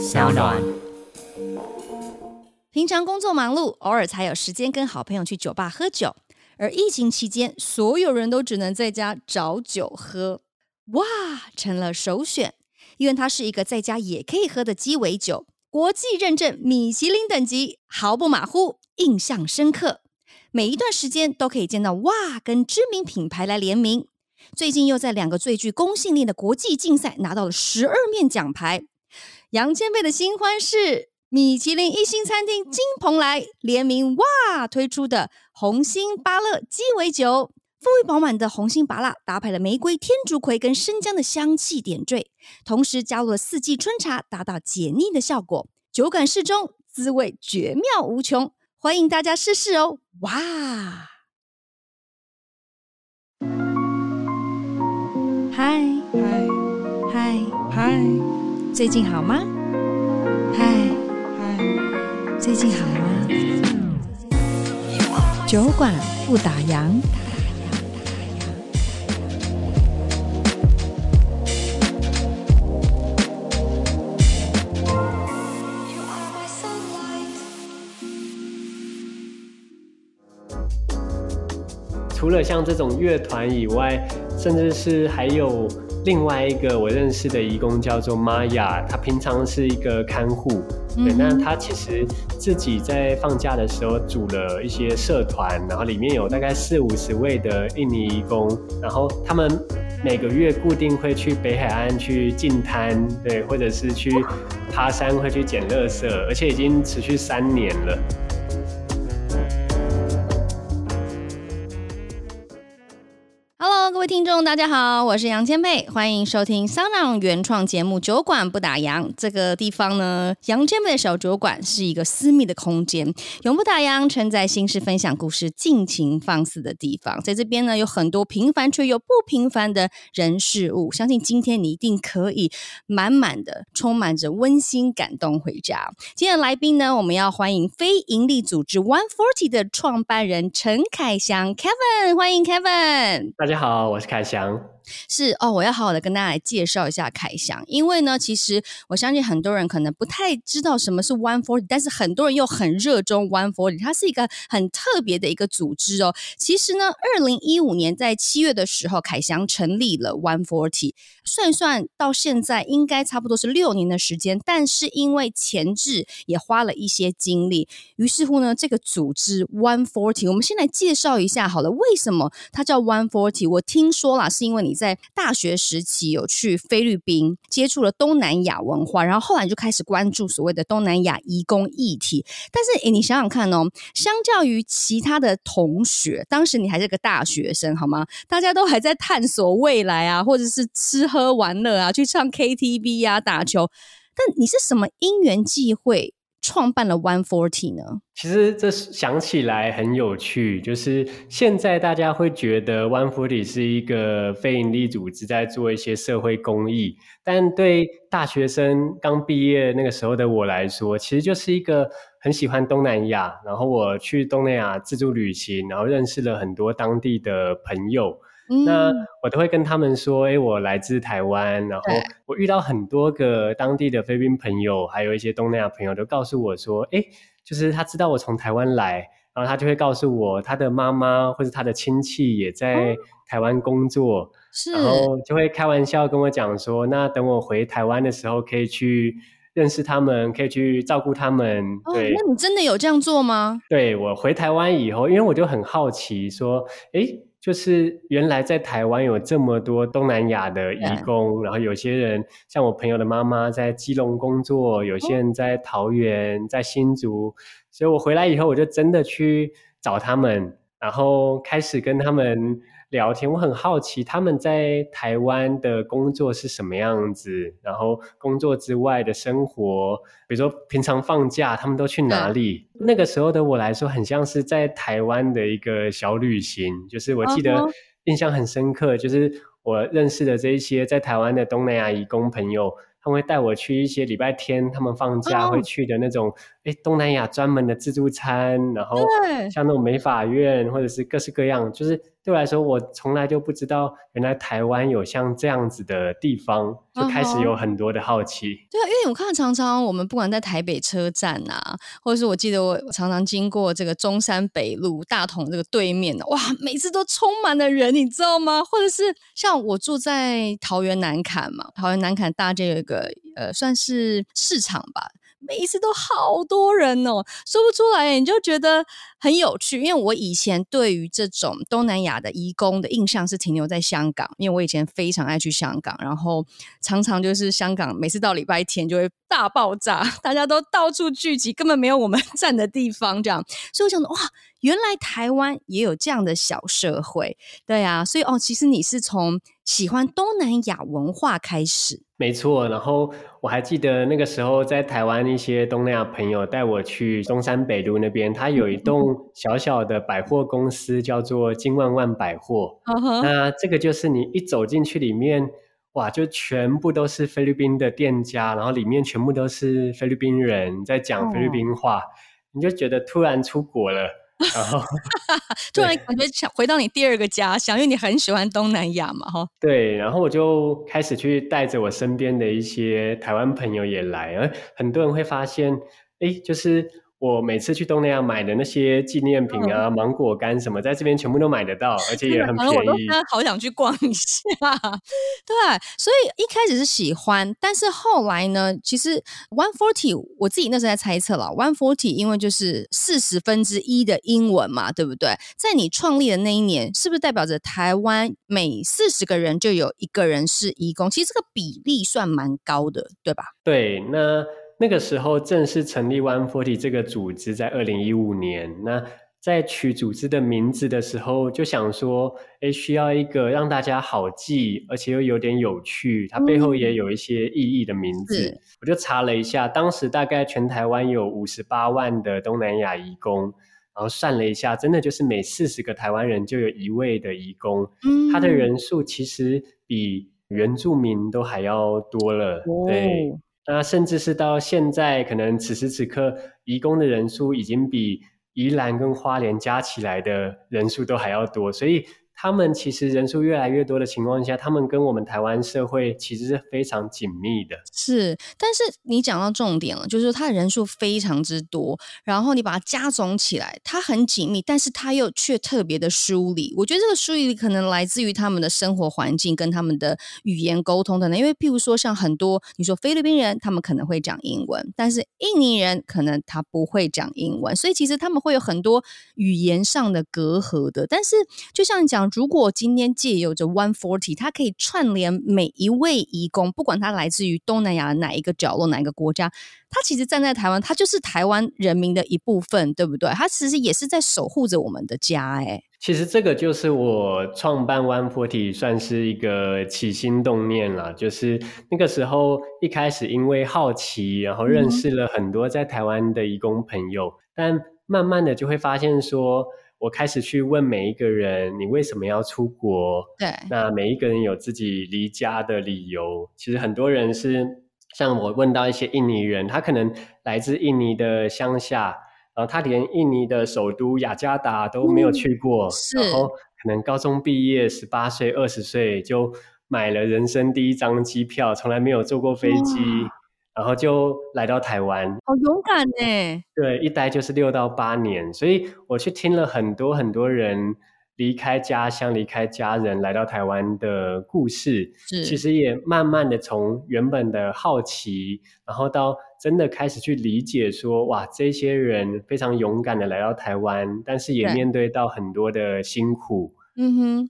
小暖。平常工作忙碌，偶尔才有时间跟好朋友去酒吧喝酒。而疫情期间，所有人都只能在家找酒喝，哇，成了首选，因为它是一个在家也可以喝的鸡尾酒，国际认证米其林等级，毫不马虎，印象深刻。每一段时间都可以见到哇，跟知名品牌来联名。最近又在2个最具公信力的国际竞赛拿到了12面奖牌。杨千霈的新欢是米其林1星餐厅金蓬莱联名哇推出的红心芭乐鸡尾酒，馥郁饱满的红心芭乐搭配了玫瑰、天竺葵跟生姜的香气点缀，同时加入了4季春茶，达到解腻的效果，酒感适中，滋味绝妙无穷，欢迎大家试试哦！哇！嗨嗨嗨嗨，最近好吗？嗨嗨，最近好吗？酒馆不打烊。除了像这种乐团以外，甚至是还有另外一个我认识的移工叫做 Maya， 她平常是一个看护，对，那她其实自己在放假的时候组了一些社团，然后里面有大概40-50位的印尼移工，然后他们每个月固定会去北海岸去净滩，对，或者是去爬山会去捡垃圾，而且已经持续3年了。各位听众大家好，我是杨千霈，欢迎收听桑朗原创节目酒馆不打烊。这个地方呢，杨千霈的小酒馆是一个私密的空间，永不打烊，承载心事，分享故事，尽情放肆的地方。在这边呢，有很多平凡却又不平凡的人事物，相信今天你一定可以满满的充满着温馨感动回家。今天的来宾呢，我们要欢迎非营利组织 One-Forty 的创办人陈凯翔 Kevin， 欢迎 Kevin。 大家好，我是凯翔。是哦，我要好好的跟大家来介绍一下凯翔，因为呢，其实我相信很多人可能不太知道什么是 One-Forty， 但是很多人又很热衷 One-Forty， 它是一个很特别的一个组织哦。其实呢，2015年在7月的时候，凯翔成立了 One-Forty， 算一算到现在应该差不多是6年的时间，但是因为前置也花了一些精力，于是乎呢，这个组织 One-Forty， 我们先来介绍一下好了，为什么它叫 One-Forty？ 我听说啦，是因为你在大学时期有去菲律宾接触了东南亚文化，然后后来就开始关注所谓的东南亚移工议题。但是你想想看哦，相较于其他的同学，当时你还是个大学生好吗？大家都还在探索未来啊，或者是吃喝玩乐啊，去唱 KTV 啊，打球。但你是什么因缘际会创办了 One-Forty 呢？其实这想起来很有趣，就是现在大家会觉得 One-Forty 是一个非营利组织在做一些社会公益，但对大学生刚毕业那个时候的我来说，其实就是一个很喜欢东南亚，然后我去东南亚自助旅行，然后认识了很多当地的朋友，那我都会跟他们说，欸，我来自台湾，然后我遇到很多个当地的菲律宾朋友，还有一些东南亚朋友都告诉我说，欸，就是他知道我从台湾来，然后他就会告诉我他的妈妈或者他的亲戚也在台湾工作，然后就会开玩笑跟我讲说，那等我回台湾的时候可以去认识他们，可以去照顾他们。对，那你真的有这样做吗？对，我回台湾以后，因为我就很好奇说，欸，就是原来在台湾有这么多东南亚的移工，然后有些人像我朋友的妈妈在基隆工作，有些人在桃园，在新竹，所以我回来以后我就真的去找他们，然后开始跟他们聊天。我很好奇他们在台湾的工作是什么样子，然后工作之外的生活，比如说平常放假他们都去哪里。那个时候的我来说，很像是在台湾的一个小旅行，就是我记得印象很深刻，就是我认识的这些在台湾的东南亚移工朋友，他们会带我去一些礼拜天他们放假会去的那种东南亚专门的自助餐，然后像那种美发院或者是各式各样，就是对我来说我从来就不知道原来台湾有像这样子的地方，就开始有很多的好奇。对，因为我看常常我们不管在台北车站啊，或者是我记得我常常经过这个中山北路大同这个对面，哇，每次都充满了人，你知道吗？或者是像我住在桃园南崁嘛，桃园南崁大街有一个算是市场吧，每一次都好多人哦，说不出来，你就觉得很有趣。因为我以前对于这种东南亚的移工的印象是停留在香港，因为我以前非常爱去香港，然后常常就是香港每次到礼拜天就会大爆炸，大家都到处聚集，根本没有我们站的地方这样。所以我想说，哇，原来台湾也有这样的小社会。对啊，所以哦，其实你是从喜欢东南亚文化开始。没错，然后我还记得那个时候在台湾一些东南亚朋友带我去中山北路那边，它有一栋小小的百货公司叫做金万万百货、那这个就是你一走进去里面，哇，就全部都是菲律宾的店家，然后里面全部都是菲律宾人在讲菲律宾话、你就觉得突然出国了然后突然感觉回到你第二个家乡，因为你很喜欢东南亚嘛。对，然后我就开始去带着我身边的一些台湾朋友也来，而很多人会发现，诶，就是我每次去东南亚买的那些纪念品啊、芒果干什么，在这边全部都买得到，而且也很便宜。我都好想去逛一下。对，所以一开始是喜欢，但是后来呢，其实 140 我自己那时候在猜测了， 140 因为就是1/40的英文嘛，对不对？在你创立的那一年，是不是代表着台湾每40个人就有1个人是移工？其实这个比例算蛮高的，对吧？对，那个时候正式成立 One-Forty 这个组织在2015年，那在取组织的名字的时候就想说，诶，需要一个让大家好记而且又有点有趣，它背后也有一些意义的名字、我就查了一下，当时大概全台湾有58万的东南亚移工，然后算了一下，真的就是每40个台湾人就有1位的移工，他的人数其实比原住民都还要多了、对，那甚至是到现在可能此时此刻移工的人数已经比宜兰跟花莲加起来的人数都还要多，所以他们其实人数越来越多的情况下，他们跟我们台湾社会其实是非常紧密的。是，但是你讲到重点了，就是他的人数非常之多，然后你把它加总起来，它很紧密，但是它又却特别的疏离。我觉得这个疏离可能来自于他们的生活环境跟他们的语言沟通等等，因为譬如说像很多你说菲律宾人他们可能会讲英文，但是印尼人可能他不会讲英文，所以其实他们会有很多语言上的隔阂的。但是就像你讲，如果今天借由着 140 它可以串联每一位移工，不管他来自于东南亚哪一个角落哪一个国家，他其实站在台湾，他就是台湾人民的一部分，对不对？他其实也是在守护着我们的家。其实这个就是我创办 140 算是一个起心动念啦，就是那个时候一开始因为好奇，然后认识了很多在台湾的移工朋友，但慢慢的就会发现说，我开始去问每一个人，你为什么要出国？对，那每一个人有自己离家的理由。其实很多人是，像我问到一些印尼人，他可能来自印尼的乡下，然后他连印尼的首都雅加达都没有去过，然后可能高中毕业18岁、20岁就买了人生第一张机票，从来没有坐过飞机。然后就来到台湾，好勇敢耶。对，一待就是6到8年，所以我去听了很多很多人离开家乡离开家人来到台湾的故事，其实也慢慢的从原本的好奇，然后到真的开始去理解说，哇，这些人非常勇敢的来到台湾，但是也面对到很多的辛苦，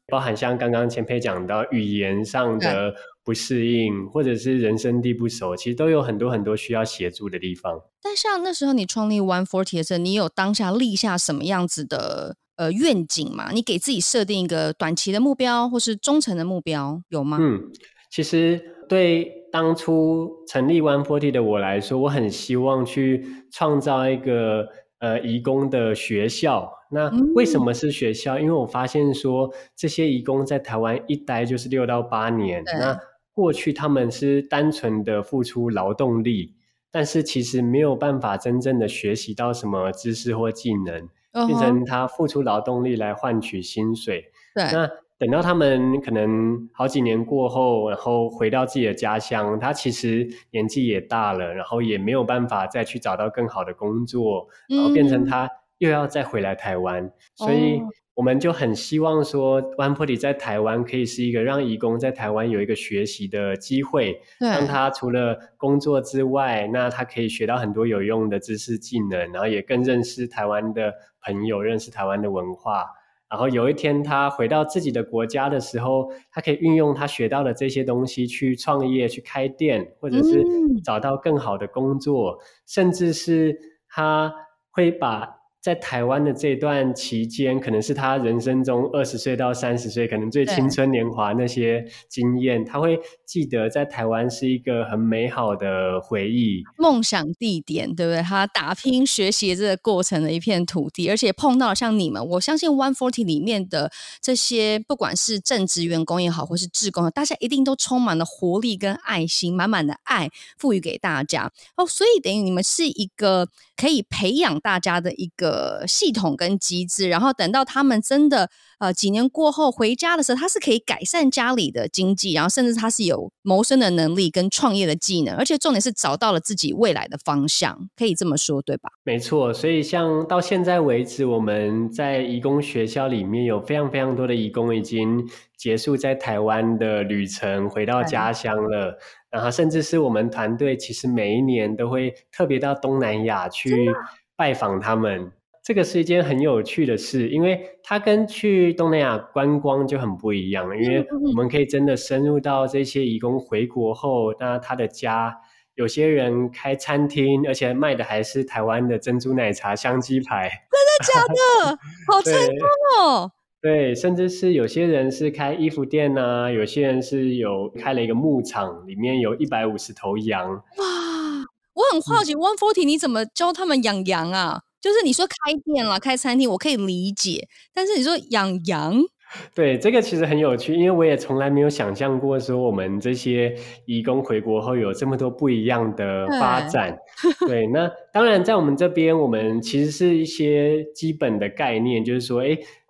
包含像刚刚前辈讲到语言上的不适应，或者是人生地不熟，其实都有很多很多需要协助的地方。但像那时候你创立 140 的时候，你有当下立下什么样子的愿景吗？你给自己设定一个短期的目标或是中程的目标，有吗？其实对当初成立 140 的我来说，我很希望去创造一个移工的学校。那为什么是学校？因为我发现说这些移工在台湾一待就是6到8年，那过去他们是单纯的付出劳动力，但是其实没有办法真正的学习到什么知识或技能，变成他付出劳动力来换取薪水。对，那等到他们可能好几年过后，然后回到自己的家乡，他其实年纪也大了，然后也没有办法再去找到更好的工作，然后变成他又要再回来台湾。所以我们就很希望说 One-Forty 在台湾可以是一个让移工在台湾有一个学习的机会，让他除了工作之外，那他可以学到很多有用的知识技能，然后也更认识台湾的朋友，认识台湾的文化，然后有一天他回到自己的国家的时候，他可以运用他学到的这些东西去创业，去开店，或者是找到更好的工作，甚至是他会把在台湾的这段期间，可能是他人生中20岁到30岁，可能最青春年华那些经验，他会记得在台湾是一个很美好的回忆，梦想地点，对不对？他打拼学习这个过程的一片土地，而且碰到像你们，我相信 One-Forty 里面的这些不管是正职员工也好，或是志工，大家一定都充满了活力跟爱心，满满的爱赋予给大家。所以等于你们是一个可以培养大家的一个系统跟机制，然后等到他们真的几年过后回家的时候，他是可以改善家里的经济，然后甚至他是有谋生的能力跟创业的技能，而且重点是找到了自己未来的方向，可以这么说对吧？没错，所以像到现在为止，我们在移工学校里面有非常非常多的移工已经结束在台湾的旅程，回到家乡了。然后甚至是我们团队其实每一年都会特别到东南亚去拜访他们。这个是一件很有趣的事，因为它跟去东南亚观光就很不一样，因为我们可以真的深入到这些移工回国后，那他的家，有些人开餐厅，而且卖的还是台湾的珍珠奶茶、香鸡排。真的假的？好成功哦！对，甚至是有些人是开衣服店啊，有些人是有开了一个牧场，里面有150头羊。哇！我很好奇 One-Forty 你怎么教他们养羊啊？就是你说开店啦，开餐厅我可以理解，但是你说养羊，对，这个其实很有趣，因为我也从来没有想象过说我们这些移工回国后有这么多不一样的发展。 对，那当然在我们这边，我们其实是一些基本的概念，就是说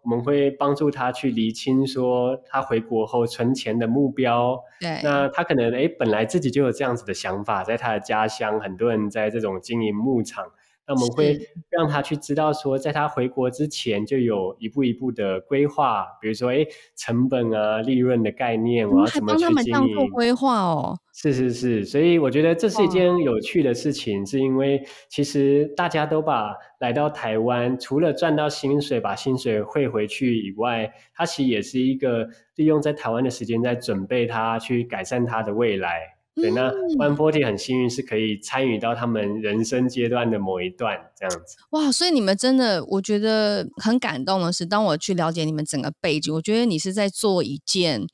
我们会帮助他去厘清说他回国后存钱的目标。对，那他可能本来自己就有这样子的想法，在他的家乡很多人在这种经营牧场，那我们会让他去知道说在他回国之前就有一步一步的规划，比如说成本啊、利润的概念，我要怎么去经营，还帮他们这样做规划哦。是是是，所以我觉得这是一件有趣的事情，是因为其实大家都把来到台湾除了赚到薪水把薪水汇回去以外，他其实也是一个利用在台湾的时间在准备他去改善他的未来。对，那 One-Forty 很幸运是可以参与到他们人生阶段的某一段这样子。哇，所以你们真的，我觉得很感动的是，当我去了解你们整个背景，我觉得你是在做一件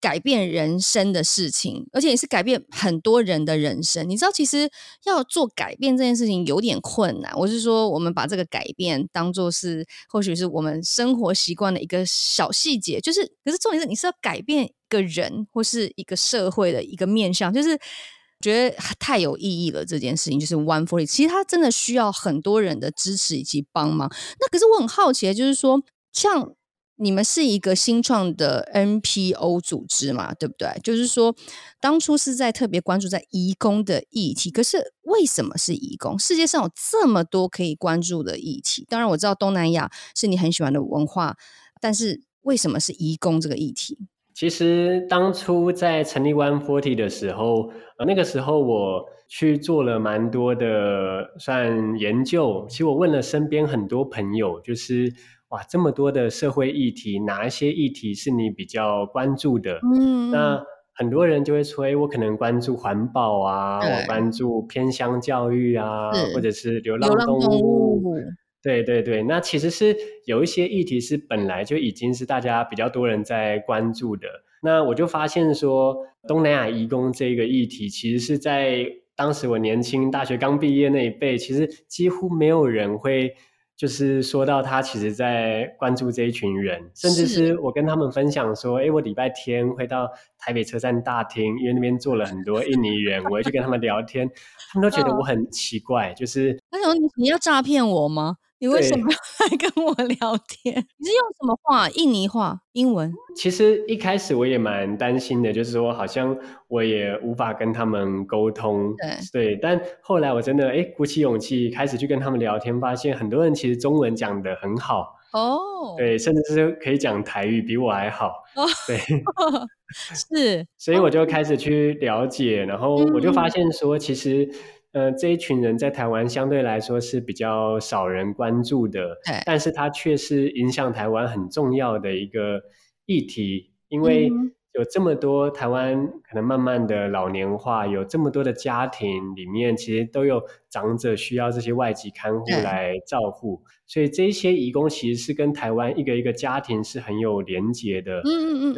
改变人生的事情，而且也是改变很多人的人生。你知道其实要做改变这件事情有点困难，我是说我们把这个改变当作是或许是我们生活习惯的一个小细节，就是可是重点是你是要改变一个人或是一个社会的一个面向，就是觉得太有意义了这件事情，就是 One-Forty 其实它真的需要很多人的支持以及帮忙。那可是我很好奇的就是说，像你们是一个新创的 NPO 组织嘛，对不对？就是说当初是在特别关注在移工的议题，可是为什么是移工？世界上有这么多可以关注的议题，当然我知道东南亚是你很喜欢的文化，但是为什么是移工这个议题？其实当初在成立 One-Forty 的时候，那个时候我去做了蛮多的算研究，其实我问了身边很多朋友，就是哇，这么多的社会议题，哪一些议题是你比较关注的？那很多人就会说我可能关注环保啊，我关注偏乡教育啊，或者是流浪动物。对对对，那其实是有一些议题是本来就已经是大家比较多人在关注的。那我就发现说东南亚移工这个议题，其实是在当时我年轻大学刚毕业那一辈，其实几乎没有人会就是说到他其实在关注这一群人，甚至是我跟他们分享说，诶，我礼拜天会到台北车站大厅，因为那边坐了很多印尼人，我会去跟他们聊天，他们都觉得我很奇怪，就是他说你要诈骗我吗？你为什么要来跟我聊天？你是用什么话？印尼话？英文？其实一开始我也蛮担心的，就是说好像我也无法跟他们沟通， 对，但后来我真的鼓起勇气开始去跟他们聊天，发现很多人其实中文讲得很好哦，对，甚至是可以讲台语比我还好对是，所以我就开始去了解，然后我就发现说其实这一群人在台湾相对来说是比较少人关注的，但是它却是影响台湾很重要的一个议题，因为有这么多台湾可能慢慢的老年化，有这么多的家庭里面其实都有长者需要这些外籍看护来照护，所以这些移工其实是跟台湾一个一个家庭是很有连结的。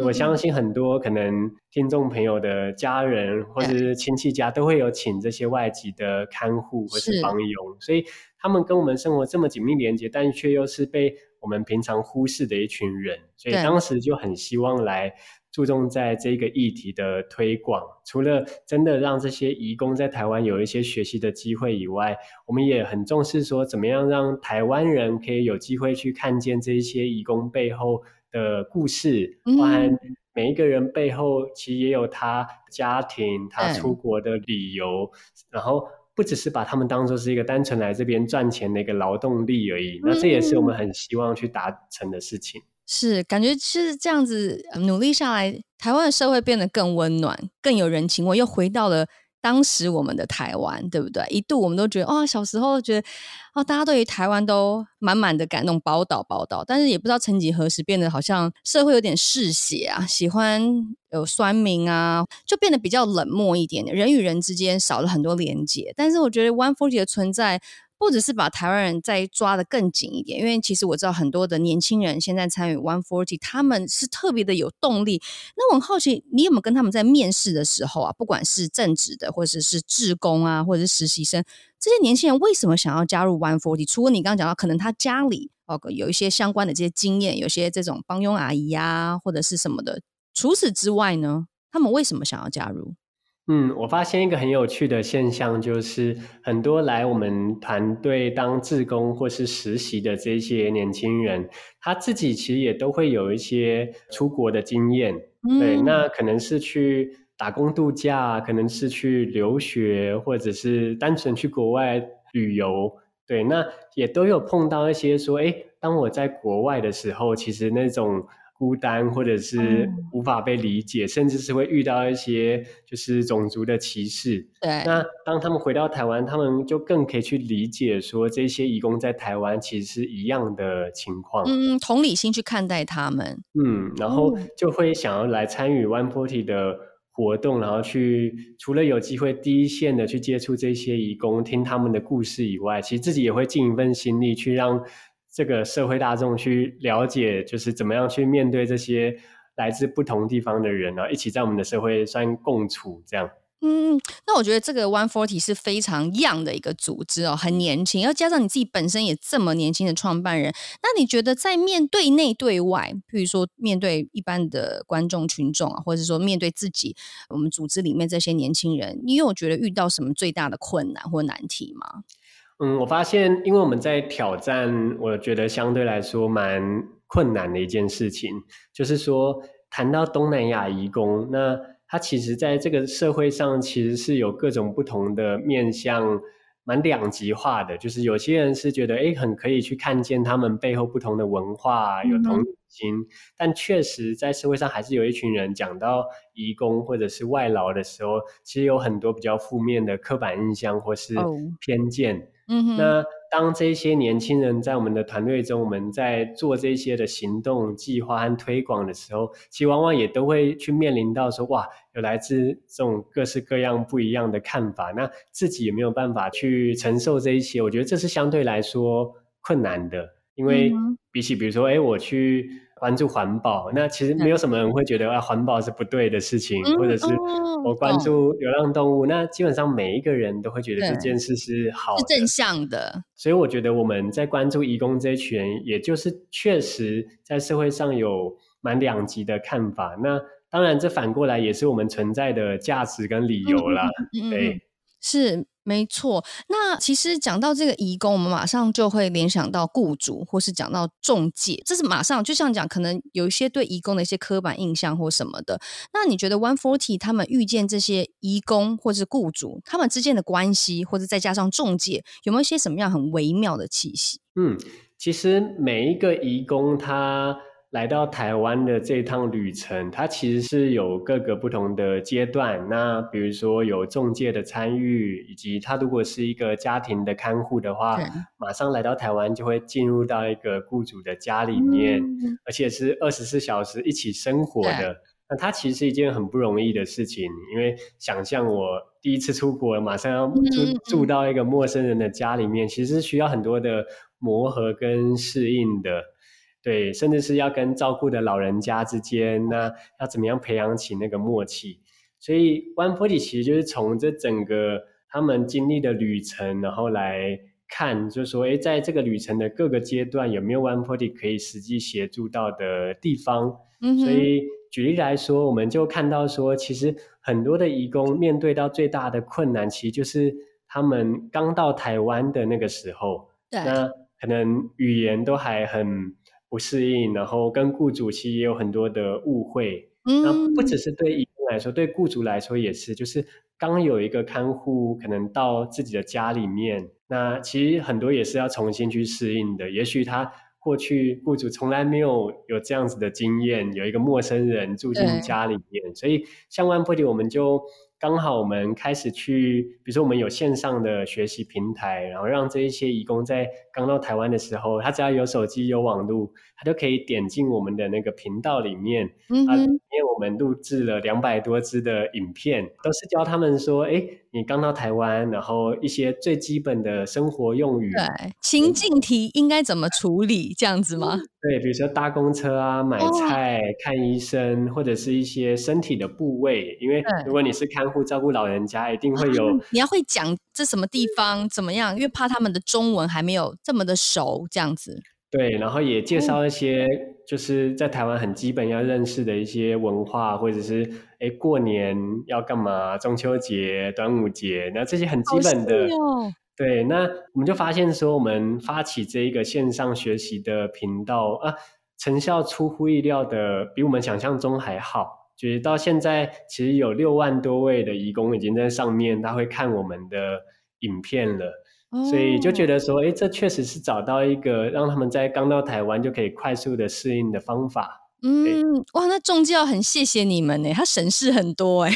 我相信很多可能听众朋友的家人或者是亲戚家都会有请这些外籍的看护或是帮佣，所以他们跟我们生活这么紧密连结，但却又是被我们平常忽视的一群人，所以当时就很希望来注重在这个议题的推广，除了真的让这些移工在台湾有一些学习的机会以外，我们也很重视说怎么样让台湾人可以有机会去看见这些移工背后的故事，包含每一个人背后其实也有他家庭他出国的理由，然后不只是把他们当作是一个单纯来这边赚钱的一个劳动力而已，那这也是我们很希望去达成的事情。是，感觉是这样子努力下来，台湾的社会变得更温暖更有人情味，又回到了当时我们的台湾，对不对？一度我们都觉得小时候觉得大家对于台湾都满满的感动，宝岛宝岛，但是也不知道曾几何时变得好像社会有点嗜血啊，喜欢有酸民啊，就变得比较冷漠一点，人与人之间少了很多连结。但是我觉得 One-Forty 的存在不只是把台湾人再抓得更紧一点，因为其实我知道很多的年轻人现在参与 One-Forty， 他们是特别的有动力。那我很好奇，你有没有跟他们在面试的时候啊，不管是正职的或者是志工啊，或者是实习生，这些年轻人为什么想要加入 One-Forty？ 除了你刚刚讲到可能他家里有一些相关的这些经验，有些这种帮佣阿姨啊或者是什么的，除此之外呢，他们为什么想要加入？我发现一个很有趣的现象，就是很多来我们团队当志工或是实习的这些年轻人，他自己其实也都会有一些出国的经验，对，那可能是去打工度假，可能是去留学，或者是单纯去国外旅游，对，那也都有碰到一些说，当我在国外的时候，其实那种孤单或者是无法被理解，甚至是会遇到一些就是种族的歧视，对，那当他们回到台湾，他们就更可以去理解说这些移工在台湾其实是一样的情况，同理心去看待他们，然后就会想要来参与 One-Forty 的活动，然后去除了有机会第一线的去接触这些移工，听他们的故事以外，其实自己也会尽一份心力去让这个社会大众去了解，就是怎么样去面对这些来自不同地方的人，然后一起在我们的社会算共处这样。那我觉得这个 One-Forty 是非常young的一个组织很年轻，要加上你自己本身也这么年轻的创办人，那你觉得在面对内对外，比如说面对一般的观众群众啊，或者说面对自己，我们组织里面这些年轻人，你有觉得遇到什么最大的困难或难题吗？我发现因为我们在挑战，我觉得相对来说蛮困难的一件事情，就是说谈到东南亚移工，那他其实在这个社会上其实是有各种不同的面向，蛮两极化的，就是有些人是觉得很可以去看见他们背后不同的文化，有同理心，但确实在社会上还是有一群人讲到移工或者是外劳的时候，其实有很多比较负面的刻板印象或是偏见，那当这些年轻人在我们的团队中，我们在做这些的行动计划和推广的时候，其实往往也都会去面临到说，哇，有来自这种各式各样不一样的看法，那自己也没有办法去承受这一些，我觉得这是相对来说困难的，因为比起比如说我去关注环保，那其实没有什么人会觉得啊，环保是不对的事情，或者是我关注流浪动物，那基本上每一个人都会觉得这件事是好的，是正向的。所以我觉得我们在关注移工这一群，也就是确实在社会上有蛮两极的看法，那当然这反过来也是我们存在的价值跟理由啦。对，是没错。那其实讲到这个移工，我们马上就会联想到雇主，或是讲到仲介，这是马上就像讲可能有一些对移工的一些刻板印象或什么的。那你觉得 One-Forty 他们遇见这些移工或是雇主他们之间的关系，或者再加上仲介，有没有一些什么样很微妙的气息？其实每一个移工他来到台湾的这趟旅程，它其实是有各个不同的阶段。那比如说有仲介的参与，以及他如果是一个家庭的看护的话，马上来到台湾就会进入到一个雇主的家里面，而且是24小时一起生活的。那它其实是一件很不容易的事情，因为想象我第一次出国马上要 住到一个陌生人的家里面，其实是需要很多的磨合跟适应的。对，甚至是要跟照顾的老人家之间，那要怎么样培养起那个默契。所以 One-Forty 其实就是从这整个他们经历的旅程，然后来看就是说在这个旅程的各个阶段有没有 One-Forty 可以实际协助到的地方。所以举例来说，我们就看到说其实很多的移工面对到最大的困难，其实就是他们刚到台湾的那个时候，那可能语言都还很不适应，然后跟雇主其实也有很多的误会。那不只是对移工来说，对雇主来说也是，就是刚有一个看护可能到自己的家里面，那其实很多也是要重新去适应的。也许他过去雇主从来没有这样子的经验，有一个陌生人住进家里面。所以像 One-Forty 我们就刚好我们开始去，比如说我们有线上的学习平台，然后让这一些移工在刚到台湾的时候，他只要有手机有网路，他就可以点进我们的那个频道里面。因为我们录制了200多支的影片，都是教他们说你刚到台湾，然后一些最基本的生活用语，对，情境题应该怎么处理，这样子吗？对，比如说搭公车啊，买菜，看医生，或者是一些身体的部位，因为如果你是看护照顾老人家一定会有你要会讲这什么地方怎么样，因为怕他们的中文还没有这么的熟，这样子。对，然后也介绍一些就是在台湾很基本要认识的一些文化，或者是过年要干嘛，中秋节端午节，那这些很基本的。对，那我们就发现说我们发起这一个线上学习的频道啊，成效出乎意料的比我们想象中还好。就是到现在其实有6万多位的移工已经在上面他会看我们的影片了。所以就觉得说这确实是找到一个让他们在刚到台湾就可以快速的适应的方法。哇，那仲介要很谢谢你们他省事很多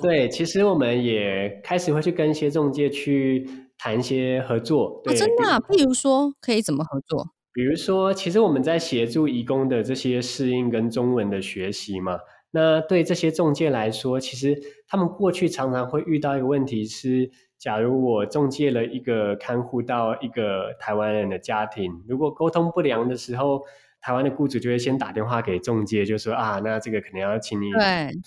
对，其实我们也开始会去跟一些仲介去谈一些合作。对，真的譬如说可以怎么合作？比如说其实我们在协助移工的这些适应跟中文的学习嘛，那对这些仲介来说，其实他们过去常常会遇到一个问题是，假如我仲介了一个看护到一个台湾人的家庭，如果沟通不良的时候，台湾的雇主就会先打电话给仲介，就说那这个可能要请你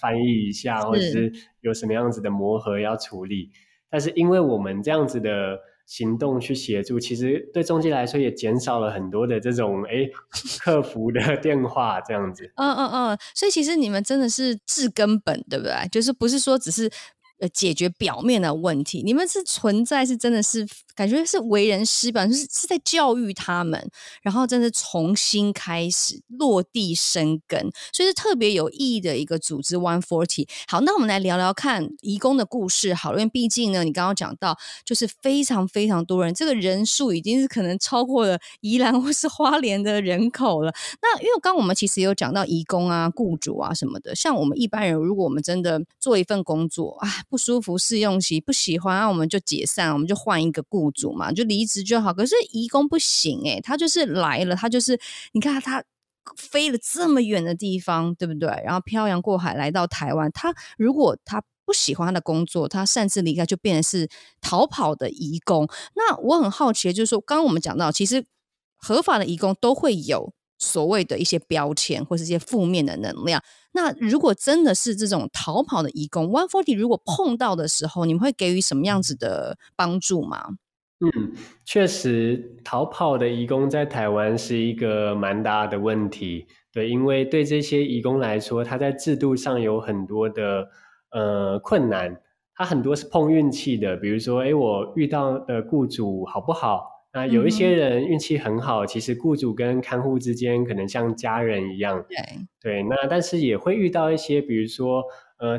翻译一下，或者是有什么样子的磨合要处理。但是因为我们这样子的行动去协助，其实对仲介来说也减少了很多的这种客服的电话这样子。所以其实你们真的是治根本，对不对？就是不是说只是解决表面的问题，你们是存在是真的是感觉是为人师表，是在教育他们，然后真的重新开始落地生根，所以是特别有意义的一个组织 One-Forty。 好，那我们来聊聊看移工的故事好了，因为毕竟呢你刚刚讲到就是非常非常多人，这个人数已经是可能超过了宜兰或是花莲的人口了。那因为刚刚我们其实有讲到移工啊雇主啊什么的，像我们一般人如果我们真的做一份工作不舒服试用期不喜欢我们就解散，我们就换一个雇主嘛，就离职就好。可是移工不行他就是来了，他就是你看他飞了这么远的地方，对不对？然后漂洋过海来到台湾，他如果他不喜欢他的工作，他擅自离开，就变成是逃跑的移工。那我很好奇的就是说，刚刚我们讲到其实合法的移工都会有所谓的一些标签或是一些负面的能量。那如果真的是这种逃跑的移工 ，140 如果碰到的时候，你们会给予什么样子的帮助吗？嗯，确实逃跑的移工在台湾是一个蛮大的问题。对，因为对这些移工来说，他在制度上有很多的困难，他很多是碰运气的。比如说我遇到的雇主好不好，那有一些人运气很好，其实雇主跟看护之间可能像家人一样。对，那但是也会遇到一些，比如说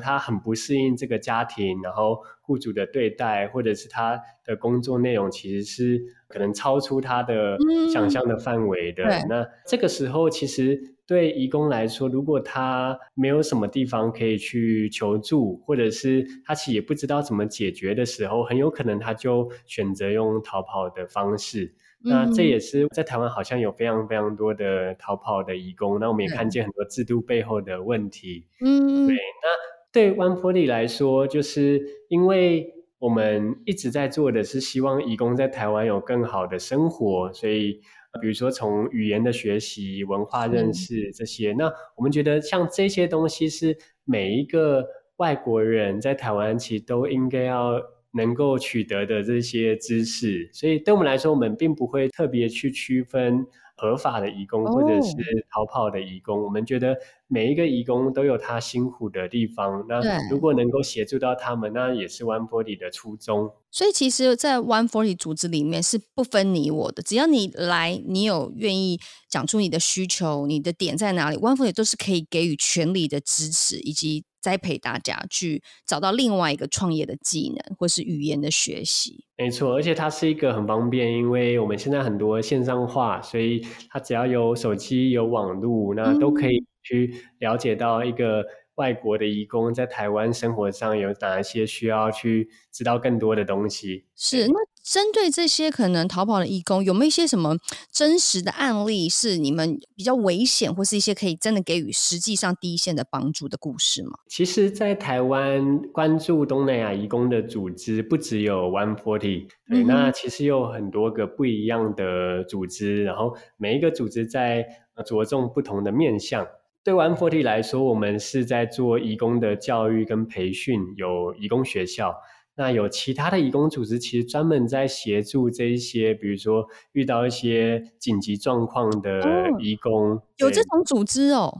他很不适应这个家庭，然后雇主的对待，或者是他的工作内容其实是可能超出他的想象的范围的。那这个时候其实对移工来说，如果他没有什么地方可以去求助，或者是他其实也不知道怎么解决的时候，很有可能他就选择用逃跑的方式。那这也是在台湾好像有非常非常多的逃跑的移工，那我们也看见很多制度背后的问题。对，那对 One-Forty 来说，就是因为我们一直在做的是希望移工在台湾有更好的生活，所以比如说从语言的学习、文化认识这些，那我们觉得像这些东西是每一个外国人在台湾其实都应该要能够取得的这些知识，所以对我们来说，我们并不会特别去区分合法的移工或者是逃跑的移工。我们觉得每一个移工都有他辛苦的地方，那如果能够协助到他们，那也是 One-Forty 的初衷。所以其实在 One-Forty 组织里面是不分你我的，只要你来，你有愿意讲出你的需求，你的点在哪里， One-Forty 都是可以给予全力的支持，以及栽培大家去找到另外一个创业的技能或是语言的学习。没错，而且它是一个很方便，因为我们现在很多线上化，所以它只要有手机有网路，那都可以去了解到一个外国的移工在台湾生活上有哪些需要去知道更多的东西。是，那针对这些可能逃跑的移工，有没有一些什么真实的案例是你们比较危险或是一些可以真的给予实际上第一线的帮助的故事吗？其实在台湾关注东南亚移工的组织不只有 One-Forty， 对，那其实有很多个不一样的组织，然后每一个组织在着重不同的面向。对 One-Forty 来说，我们是在做移工的教育跟培训，有移工学校，那有其他的移工组织其实专门在协助这一些，比如说遇到一些紧急状况的移工。有这种组织哦？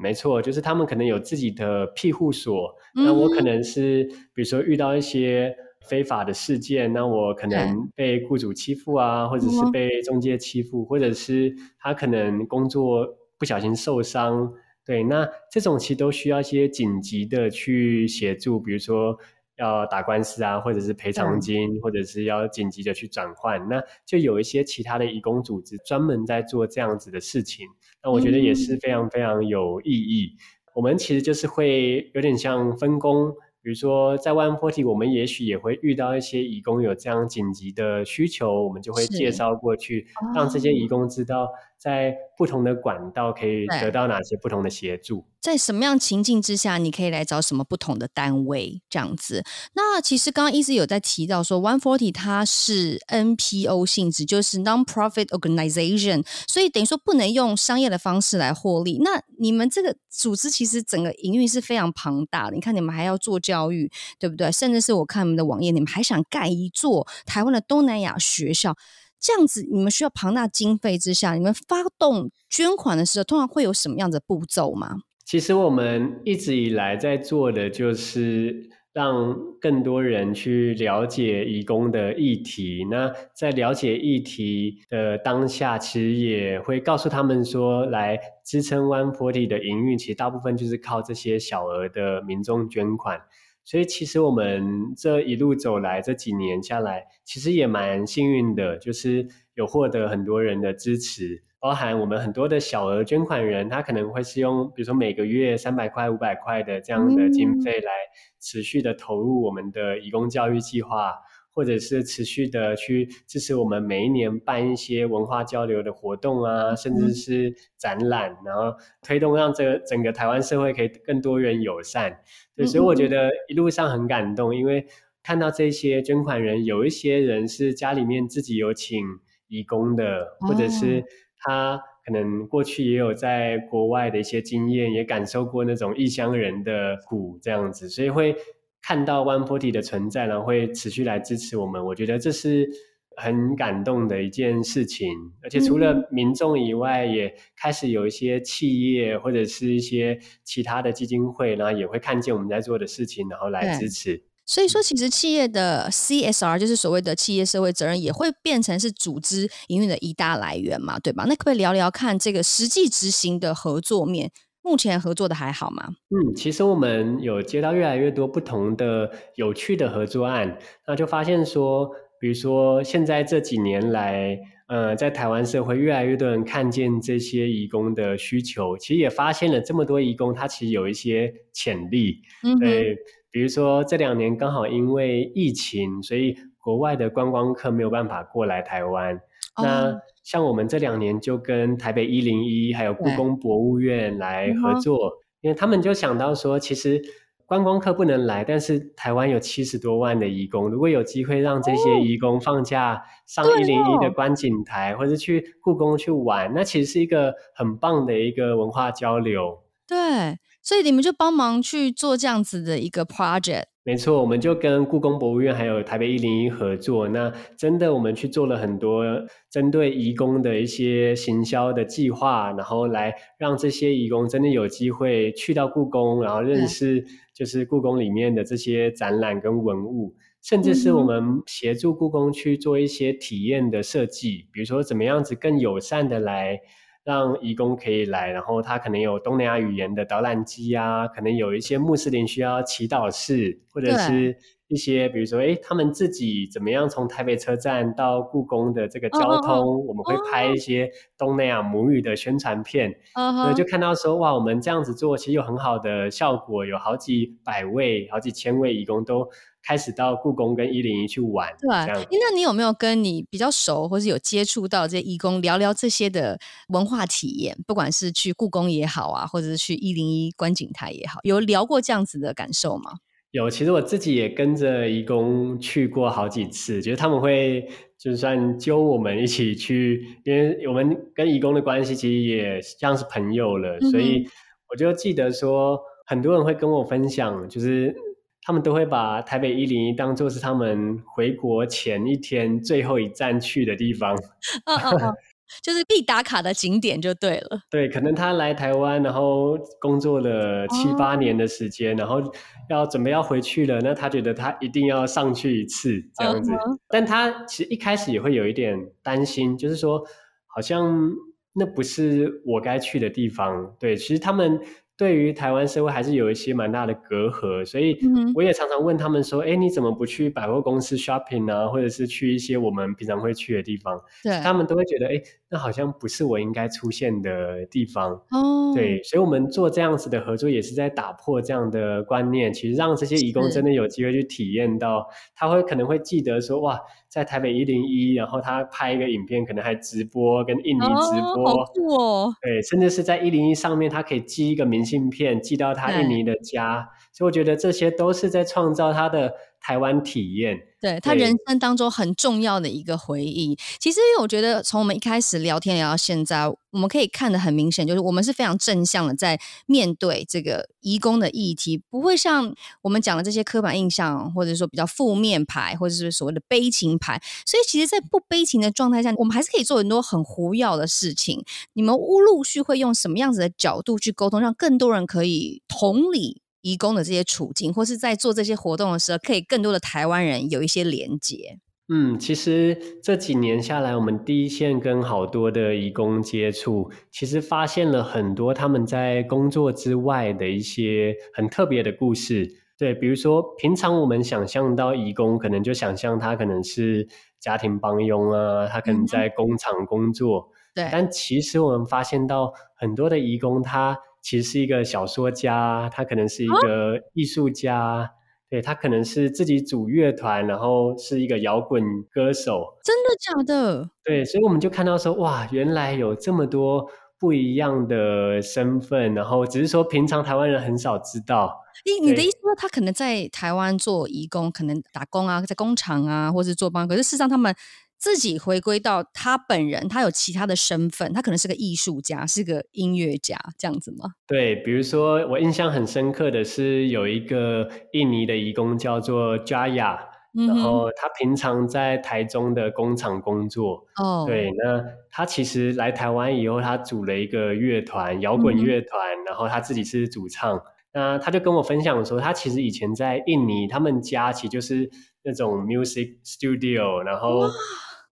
没错，就是他们可能有自己的庇护所，那我可能是比如说遇到一些非法的事件，那我可能被雇主欺负啊，或者是被中介欺负，或者是他可能工作不小心受伤。对，那这种其实都需要一些紧急的去协助，比如说要打官司啊，或者是赔偿金，或者是要紧急的去转换，那就有一些其他的移工组织专门在做这样子的事情，那我觉得也是非常非常有意义。我们其实就是会有点像分工，比如说在 One-Forty 我们也许也会遇到一些移工有这样紧急的需求，我们就会介绍过去，让这些移工知道在不同的管道可以得到哪些不同的协助，在什么样情境之下你可以来找什么不同的单位这样子。那其实刚刚医师有在提到说 One-Forty 它是 NPO 性质，就是 Non-Profit Organization， 所以等于说不能用商业的方式来获利。那你们这个组织其实整个营运是非常庞大的，你看你们还要做教育，对不对？甚至是我看你们的网页，你们还想盖一座台湾的东南亚学校，这样子你们需要庞大经费之下，你们发动捐款的时候通常会有什么样的步骤吗？其实我们一直以来在做的就是让更多人去了解移工的议题，那在了解议题的当下，其实也会告诉他们说，来支撑 One-Forty 的营运其实大部分就是靠这些小额的民众捐款。所以其实我们这一路走来，这几年下来其实也蛮幸运的，就是有获得很多人的支持，包含我们很多的小额捐款人，他可能会是用比如说每个月300块500块的这样的经费来持续的投入我们的移工教育计划，或者是持续的去支持我们每一年办一些文化交流的活动啊，甚至是展览，然后推动让整个台湾社会可以更多元友善。对，所以我觉得一路上很感动，因为看到这些捐款人，有一些人是家里面自己有请移工的，或者是他可能过去也有在国外的一些经验，也感受过那种异乡人的苦这样子，所以会看到 One-Forty 的存在，然后会持续来支持我们，我觉得这是很感动的一件事情。而且除了民众以外，也开始有一些企业或者是一些其他的基金会，然后也会看见我们在做的事情，然后来支持。所以说其实企业的 CSR 就是所谓的企业社会责任，也会变成是组织营运的一大来源嘛，对吧？那可不可以聊聊看这个实际执行的合作面，目前合作的还好吗？其实我们有接到越来越多不同的有趣的合作案，那就发现说比如说现在这几年来在台湾社会越来越多人看见这些移工的需求，其实也发现了这么多移工他其实有一些潜力。对，比如说这2年刚好因为疫情，所以国外的观光客没有办法过来台湾，那像我们这2年就跟台北101还有故宫博物院来合作，因为他们就想到说其实观光客不能来，但是台湾有70多万的移工，如果有机会让这些移工放假上101的观景台，或者去故宫去玩，那其实是一个很棒的一个文化交流。对，所以你们就帮忙去做这样子的一个 project。 没错，我们就跟故宫博物院还有台北101合作，那真的我们去做了很多针对移工的一些行销的计划，然后来让这些移工真的有机会去到故宫，然后认识就是故宫里面的这些展览跟文物，甚至是我们协助故宫去做一些体验的设计，比如说怎么样子更友善的来让移工可以来，然后他可能有东南亚语言的导览机啊，可能有一些穆斯林需要祈祷室，或者是一些比如说他们自己怎么样从台北车站到故宫的这个交通，我们会拍一些东南亚母语的宣传片，所以就看到说哇，我们这样子做其实有很好的效果，有好几百位好几千位移工都开始到故宫跟101去玩。对啊，那你有没有跟你比较熟或是有接触到这些移工聊聊这些的文化体验，不管是去故宫也好啊，或者是去101观景台也好，有聊过这样子的感受吗？有，其实我自己也跟着移工去过好几次，觉得他们会就算揪我们一起去，因为我们跟移工的关系其实也像是朋友了，所以我就记得说很多人会跟我分享，就是他们都会把台北101当作是他们回国前一天最后一站去的地方，就是必打卡的景点就对了。对，可能他来台湾然后工作了7-8年的时间，然后准备要回去了，那他觉得他一定要上去一次这样子，但他其实一开始也会有一点担心，就是说好像那不是我该去的地方。对，其实他们对于台湾社会还是有一些蛮大的隔阂，所以我也常常问他们说你怎么不去百货公司 shopping 啊，或者是去一些我们平常会去的地方。对，他们都会觉得那好像不是我应该出现的地方。对，所以我们做这样子的合作也是在打破这样的观念，其实让这些移工真的有机会去体验到，他会可能会记得说哇，在台北101，然后他拍一个影片，可能还直播跟印尼直播，好酷哦。对，甚至是在101上面他可以寄一个明信片寄到他印尼的家，所以我觉得这些都是在创造他的台湾体验，对他人生当中很重要的一个回忆。其实因为我觉得从我们一开始聊天聊到现在，我们可以看得很明显，就是我们是非常正向的在面对这个移工的议题，不会像我们讲的这些刻板印象，或者说比较负面牌，或者是所谓的悲情牌。所以其实在不悲情的状态下，我们还是可以做很多很胡耀的事情。你们陆续会用什么样子的角度去沟通，让更多人可以同理移工的这些处境，或是在做这些活动的时候，可以更多的台湾人有一些连结？其实这几年下来，我们第一线跟好多的移工接触，其实发现了很多他们在工作之外的一些很特别的故事。对，比如说平常我们想象到移工，可能就想象他可能是家庭帮佣啊，他可能在工厂工作。对，但其实我们发现到很多的移工，他其实是一个小说家，他可能是一个艺术家，对，他可能是自己组乐团，然后是一个摇滚歌手。真的假的？对，所以我们就看到说哇，原来有这么多不一样的身份，然后只是说平常台湾人很少知道。你的意思说他可能在台湾做移工，可能打工啊，在工厂啊，或是做帮，可是事实上他们自己回归到他本人，他有其他的身份，他可能是个艺术家，是个音乐家，这样子吗？对，比如说我印象很深刻的是有一个印尼的移工叫做 Jaya， 然后他平常在台中的工厂工作、嗯、对，那他其实来台湾以后他组了一个乐团，摇滚乐团、嗯、然后他自己是主唱，那他就跟我分享说他其实以前在印尼他们家其实就是那种 music studio， 然后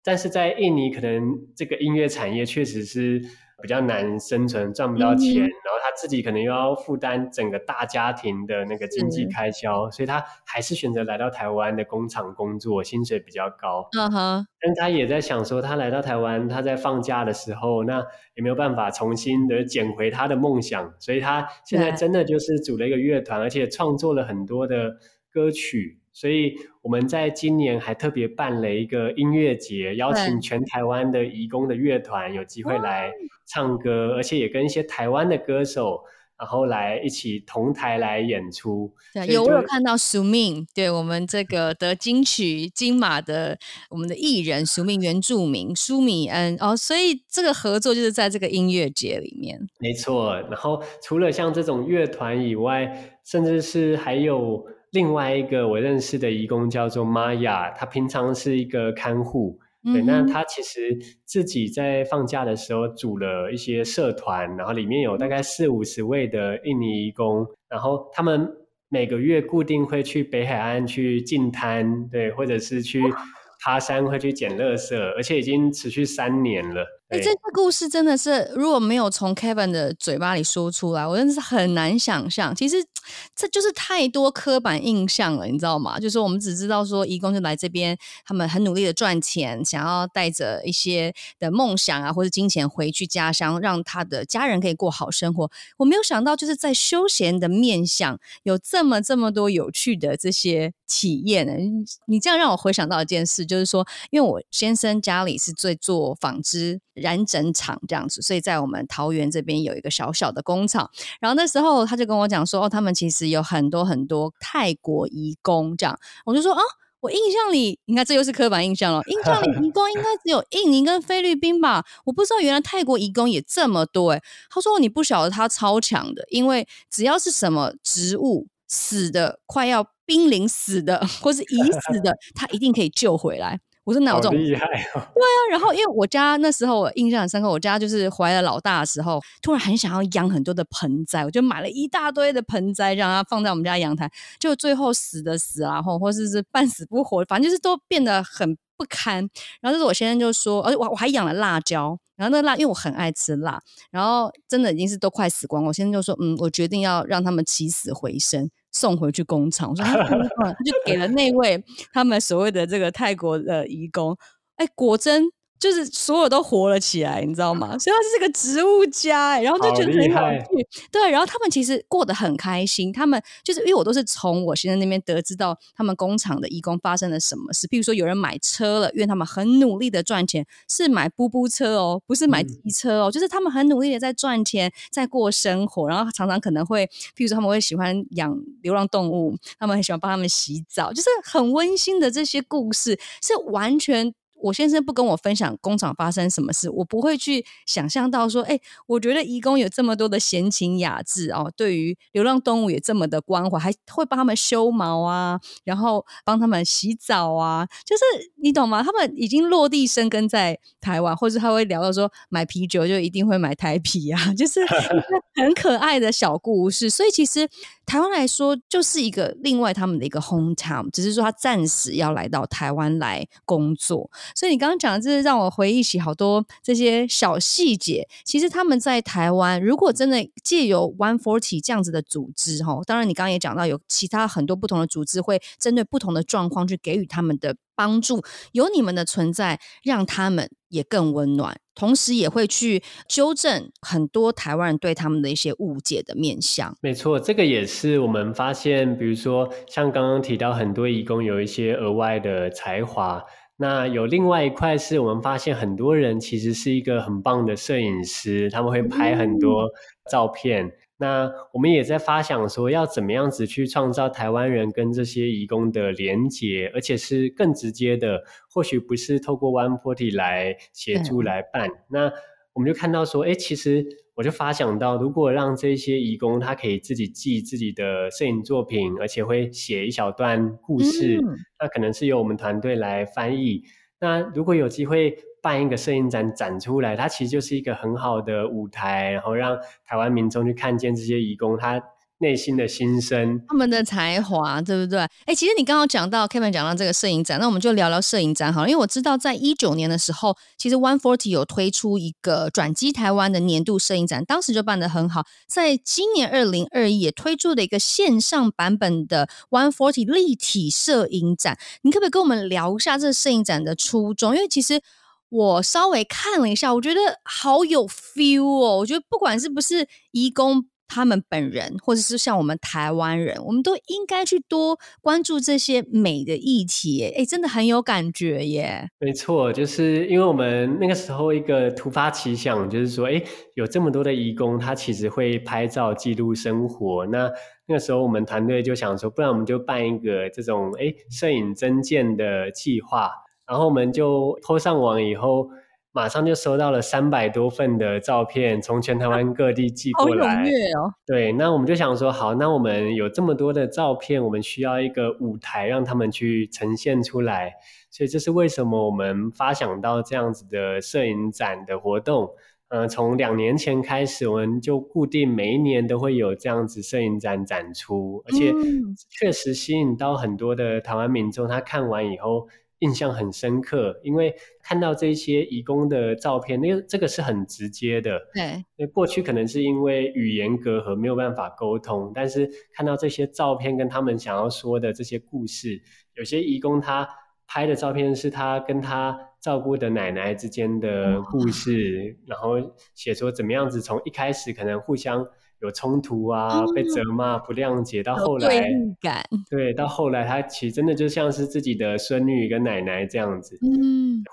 但是在印尼可能这个音乐产业确实是比较难生存，赚不到钱、嗯、然后他自己可能又要负担整个大家庭的那个经济开销，所以他还是选择来到台湾的工厂工作，薪水比较高、uh-huh. 但他也在想说他来到台湾，他在放假的时候那也没有办法重新的捡回他的梦想，所以他现在真的就是组了一个乐团，而且创作了很多的歌曲，所以我们在今年还特别办了一个音乐节，邀请全台湾的移工的乐团有机会来唱歌，而且也跟一些台湾的歌手然后来一起同台来演出。对，有我有看到 Suming， 对，我们这个得金曲金马的我们的艺人 Suming 原住民舒米恩哦，所以这个合作就是在这个音乐节里面。没错，然后除了像这种乐团以外，甚至是还有另外一个我认识的移工叫做 Maya， 她平常是一个看护、嗯、对，那她其实自己在放假的时候组了一些社团，然后里面有大概40-50位的印尼移工，然后他们每个月固定会去北海岸去净滩，对，或者是去爬山会去捡垃圾，而且已经持续3年了。欸、这个故事真的是如果没有从 Kevin 的嘴巴里说出来，我真的是很难想象。其实这就是太多刻板印象了，你知道吗？就是我们只知道说移工就来这边，他们很努力的赚钱，想要带着一些的梦想啊或者金钱回去家乡，让他的家人可以过好生活。我没有想到就是在休闲的面向有这么多有趣的这些体验。你这样让我回想到一件事，就是说因为我先生家里是最做纺织染整厂这样子，所以在我们桃园这边有一个小小的工厂，然后那时候他就跟我讲说、哦、他们其实有很多泰国移工这样，我就说啊，我印象里应该这又是刻板印象了，印象里移工应该只有印尼跟菲律宾吧，我不知道原来泰国移工也这么多欸。他说你不晓得他超强的，因为只要是什么植物死的快要濒临死的或是已死的他一定可以救回来。我说哪有这种厉害、哦、对啊，然后因为我家那时候我印象很深刻，我家就是怀了老大的时候突然很想要养很多的盆栽，我就买了一大堆的盆栽让它放在我们家阳台，就最后死的死啊，或者 是半死不活，反正就是都变得很不堪。然后就是我先生就说，而且我还养了辣椒，然后那个辣因为我很爱吃辣，然后真的已经是都快死光了，我先生就说我决定要让他们起死回生送回去工厂。我说他就给了那位他们所谓的这个泰国的移工，哎，果真就是所有都活了起来，你知道吗？所以他是个植物家、欸、然后就觉得很有趣。对，然后他们其实过得很开心，他们就是因为我都是从我先生那边得知到他们工厂的移工发生了什么事，譬如说有人买车了，因为他们很努力的赚钱，是买布布车哦，不是买机车哦、嗯、就是他们很努力的在赚钱在过生活，然后常常可能会譬如说他们会喜欢养流浪动物，他们很喜欢帮他们洗澡，就是很温馨的这些故事，是完全我先生不跟我分享工厂发生什么事，我不会去想象到说我觉得移工有这么多的闲情雅致哦，对于流浪动物也这么的关怀，还会帮他们修毛啊，然后帮他们洗澡啊，就是你懂吗？他们已经落地生根在台湾，或者他会聊到说买啤酒就一定会买台啤啊，就是很可爱的小故事。所以其实台湾来说就是一个另外他们的一个 hometown， 只是说他暂时要来到台湾来工作。所以你刚刚讲的就是让我回忆起好多这些小细节。其实他们在台湾如果真的借由 One-Forty 这样子的组织，当然你刚刚也讲到有其他很多不同的组织会针对不同的状况去给予他们的帮助，有你们的存在让他们也更温暖，同时也会去纠正很多台湾人对他们的一些误解的面向。没错，这个也是我们发现，比如说像刚刚提到很多移工有一些额外的才华，那有另外一块是我们发现很多人其实是一个很棒的摄影师，他们会拍很多照片、那我们也在发想说要怎么样子去创造台湾人跟这些移工的连结，而且是更直接的，或许不是透过 One-Forty 来协助来办。那我们就看到说其实我就发想到，如果让这些移工他可以自己寄自己的摄影作品，而且会写一小段故事，那可能是由我们团队来翻译。那如果有机会办一个摄影展展出来，它其实就是一个很好的舞台，然后让台湾民众去看见这些移工他内心的心声，他们的才华，对不对？其实你刚刚讲到 Kevin 讲到这个摄影展，那我们就聊聊摄影展好了。因为我知道在19年的时候，其实 One-Forty 有推出一个转机台湾的年度摄影展，当时就办得很好。在今年2021也推出了一个线上版本的 One-Forty 立体摄影展，你可不可以跟我们聊一下这个摄影展的初衷？因为其实我稍微看了一下，我觉得好有 feel 哦。我觉得不管是不是移工他们本人，或者是像我们台湾人，我们都应该去多关注这些美的议题耶。真的很有感觉耶。没错，就是因为我们那个时候一个突发奇想，就是说有这么多的移工他其实会拍照记录生活，那个时候我们团队就想说，不然我们就办一个这种摄影征件的计划。然后我们就po上网以后，马上就收到了300多份的照片，从全台湾各地寄过来。好踊跃哦！对，那我们就想说，好，那我们有这么多的照片，我们需要一个舞台让他们去呈现出来。所以这是为什么我们发想到这样子的摄影展的活动。从2年前开始，我们就固定每一年都会有这样子摄影展展出，而且确实吸引到很多的台湾民众，他看完以后印象很深刻，因为看到这些移工的照片，这个是很直接的。对，过去可能是因为语言隔阂没有办法沟通，但是看到这些照片跟他们想要说的这些故事，有些移工他拍的照片是他跟他照顾的奶奶之间的故事，然后写说怎么样子从一开始可能互相有冲突啊，被责骂不谅解，到后来有对立感。对，到后来他其实真的就像是自己的孙女跟奶奶这样子。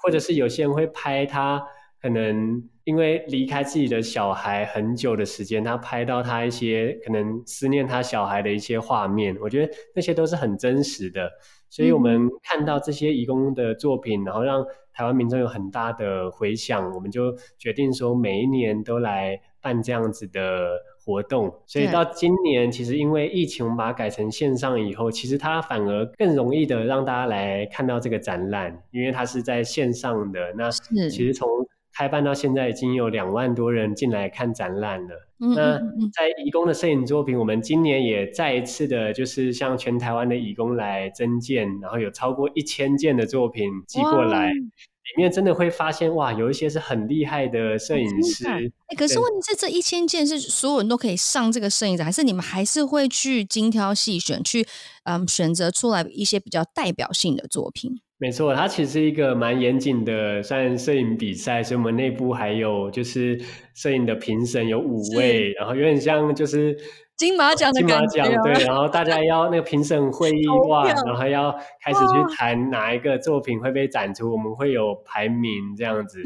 或者是有些人会拍他可能因为离开自己的小孩很久的时间，他拍到他一些可能思念他小孩的一些画面，我觉得那些都是很真实的。所以我们看到这些移工的作品，然后让台湾民众有很大的回响，我们就决定说每一年都来办这样子的活动。所以到今年其实因为疫情我们把它改成线上以后，其实它反而更容易的让大家来看到这个展览，因为它是在线上的。那其实从开办到现在已经有2万多人进来看展览了。那在移工的摄影作品，我们今年也再一次的就是向全台湾的移工来征件，然后有超过1000件的作品寄过来。里面真的会发现，哇，有一些是很厉害的摄影师。可是问题是，这1000件是所有人都可以上这个摄影展，还是你们还是会去精挑细选，去选择出来一些比较代表性的作品？没错，它其实是一个蛮严谨的算摄影比赛，所以我们内部还有就是摄影的评审有5位，然后有点像就是金马奖的感觉。对，然后大家要那个评审会议哇，然后要开始去谈哪一个作品会被展出，我们会有排名这样子。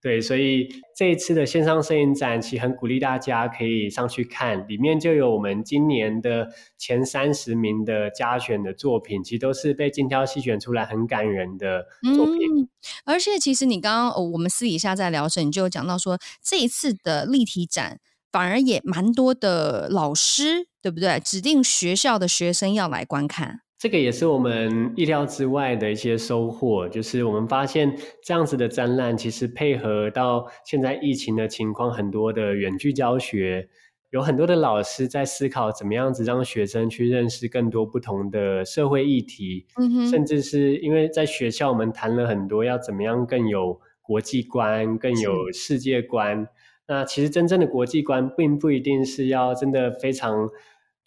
对，所以这一次的线上摄影展其实很鼓励大家可以上去看，里面就有我们今年的前30名的加选的作品，其实都是被精挑细选出来很感人的作品。而且其实你刚刚我们私底下在聊时，你就有讲到说这一次的立体展反而也蛮多的老师，对不对？指定学校的学生要来观看，这个也是我们意料之外的一些收获。就是我们发现这样子的展览其实配合到现在疫情的情况，很多的远距教学，有很多的老师在思考怎么样子让学生去认识更多不同的社会议题，甚至是因为在学校我们谈了很多要怎么样更有国际观，更有世界观。那其实真正的国际观并不一定是要真的非常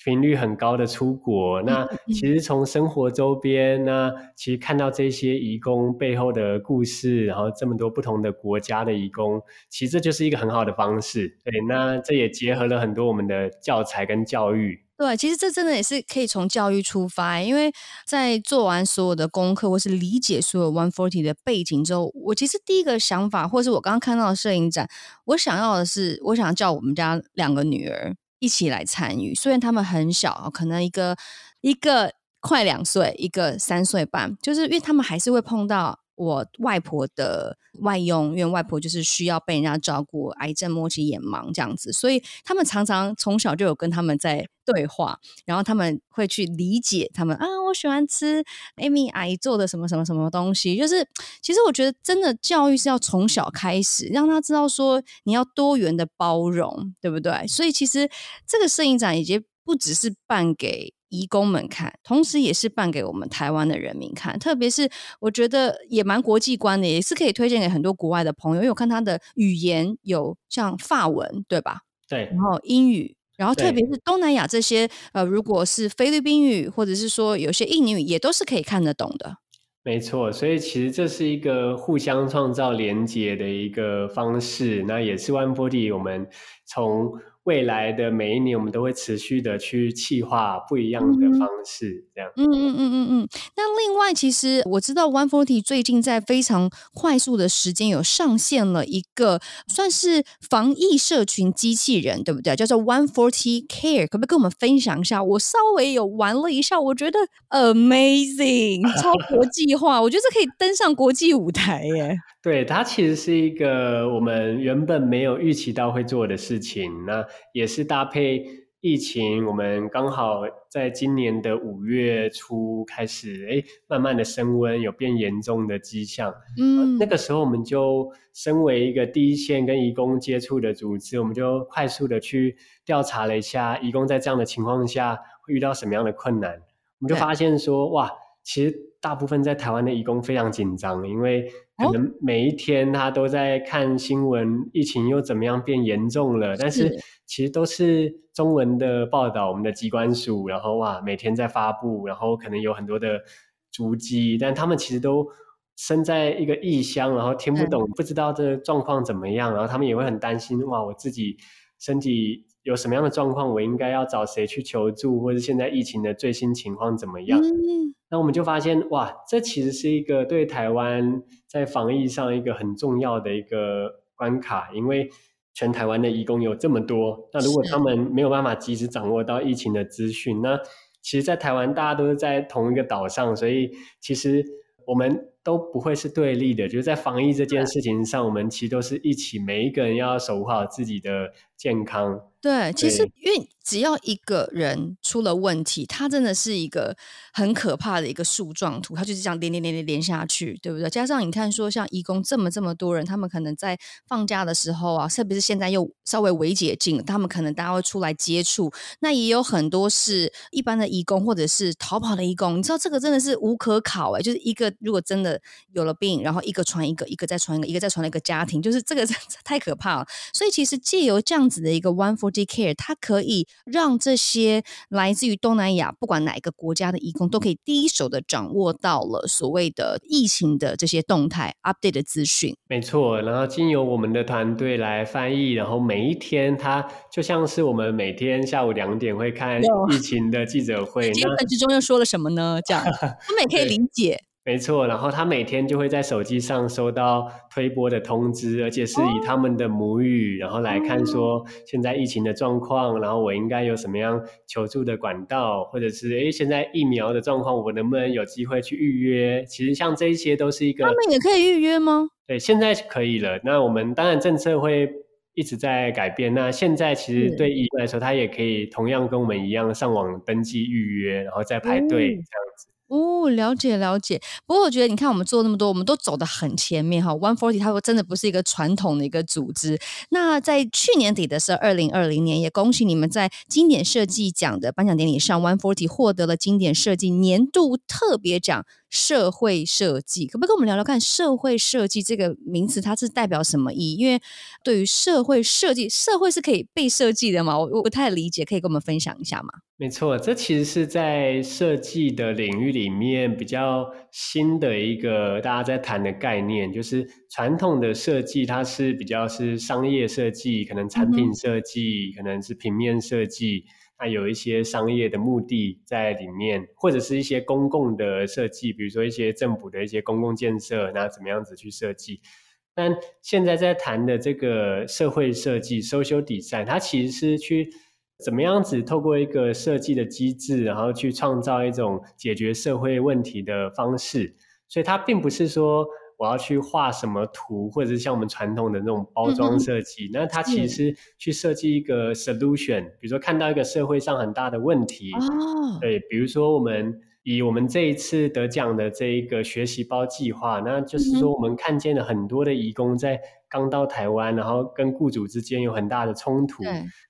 频率很高的出国，那其实从生活周边，那其实看到这些移工背后的故事，然后这么多不同的国家的移工，其实这就是一个很好的方式。对，那这也结合了很多我们的教材跟教育。对，其实这真的也是可以从教育出发，因为在做完所有的功课或是理解所有 One-Forty 的背景之后，我其实第一个想法，或是我刚刚看到的摄影展，我想要的是，我想叫我们家2个女儿一起来参与，虽然他们很小，可能一个快2岁，一个3岁半，就是因为他们还是会碰到我外婆的外佣，因为外婆就是需要被人家照顾，癌症末期眼盲这样子，所以他们常常从小就有跟他们在对话，然后他们会去理解他们啊，我喜欢吃 Amy 阿姨做的什么什么什么东西，就是其实我觉得真的教育是要从小开始，让他知道说你要多元的包容，对不对？所以其实这个摄影展已经不只是办给移工们看，同时也是办给我们台湾的人民看，特别是我觉得也蛮国际观的，也是可以推荐给很多国外的朋友，因为我看他的语言有像法文，对吧？对，然后英语，然后特别是东南亚这些如果是菲律宾语或者是说有些印尼语也都是可以看得懂的。没错，所以其实这是一个互相创造连结的一个方式，那也是 One-Forty 我们从未来的每一年我们都会持续的去企划不一样的方式，这样。那另外其实我知道 One-Forty 最近在非常快速的时间有上线了一个算是防疫社群机器人，对不对？叫做 One-Forty Care， 可不可以跟我们分享一下？我稍微有玩了一下，我觉得 amazing， 超国际化，我觉得这可以登上国际舞台耶。对，它其实是一个我们原本没有预期到会做的事情，那也是搭配疫情，我们刚好在今年的5月初开始慢慢的升温，有变严重的迹象那个时候我们就身为一个第一线跟移工接触的组织，我们就快速的去调查了一下移工在这样的情况下会遇到什么样的困难，我们就发现说哇，其实大部分在台湾的移工非常紧张，因为可能每一天他都在看新闻，疫情又怎么样变严重了，但是其实都是中文的报道，我们的机关署然后哇每天在发布，然后可能有很多的足迹，但他们其实都身在一个异乡，然后听不懂不知道这个状况怎么样，然后他们也会很担心哇，我自己身体有什么样的状况，我应该要找谁去求助，或者现在疫情的最新情况怎么样那我们就发现哇，这其实是一个对台湾在防疫上一个很重要的一个关卡，因为全台湾的移工有这么多，那如果他们没有办法及时掌握到疫情的资讯，那其实在台湾大家都是在同一个岛上，所以其实我们都不会是对立的，就是在防疫这件事情上我们其实都是一起，每一个人要守护好自己的健康。对，其实因为只要一个人出了问题，他真的是一个很可怕的一个树状图，他就是这样连下去，对不对？加上你看说像移工这么多人，他们可能在放假的时候啊，特别是现在又稍微微解禁了，他们可能大家会出来接触，那也有很多是一般的移工或者是逃跑的移工，你知道这个真的是无可考就是一个如果真的有了病，然后一个传一个，一个再传一个，一个再传了一个家庭，就是这个太可怕了。所以其实借由这样子的一个 One-Forty Care， 它可以让这些来自于东南亚不管哪一个国家的移工都可以第一手的掌握到了所谓的疫情的这些动态 update 的资讯。没错，然后经由我们的团队来翻译，然后每一天它就像是我们每天下午2点会看疫情的记者会，今天之中又说了什么呢，这样我们也可以理解。没错，然后他每天就会在手机上收到推播的通知，而且是以他们的母语然后来看说现在疫情的状况，然后我应该有什么样求助的管道，或者是现在疫苗的状况我能不能有机会去预约，其实像这些都是一个。他们也可以预约吗？对，现在可以了，那我们当然政策会一直在改变，那现在其实对移民来说他也可以同样跟我们一样上网登记预约，然后再排队这样子哦，了解。不过我觉得你看我们做那么多，我们都走得很前面哈。One-Forty 它真的不是一个传统的一个组织。那在去年底的时候，2020年，也恭喜你们在经典设计奖的颁奖典礼上 ，One-Forty 获得了经典设计年度特别奖社会设计。可不可以跟我们聊聊看社会设计这个名词它是代表什么意义？因为对于社会设计，社会是可以被设计的嘛，我不太理解，可以跟我们分享一下吗？没错，这其实是在设计的领域里面比较新的一个大家在谈的概念，就是传统的设计它是比较是商业设计，可能产品设计可能是平面设计，它有一些商业的目的在里面，或者是一些公共的设计，比如说一些政府的一些公共建设，那怎么样子去设计。但现在在谈的这个社会设计 Social Design， 它其实是去怎么样子透过一个设计的机制，然后去创造一种解决社会问题的方式。所以它并不是说我要去画什么图，或者是像我们传统的那种包装设计，那它其实去设计一个 solution，比如说看到一个社会上很大的问题，对，比如说我们以我们这一次得奖的这一个学习包计划，那就是说我们看见了很多的移工在刚到台湾，然后跟雇主之间有很大的冲突，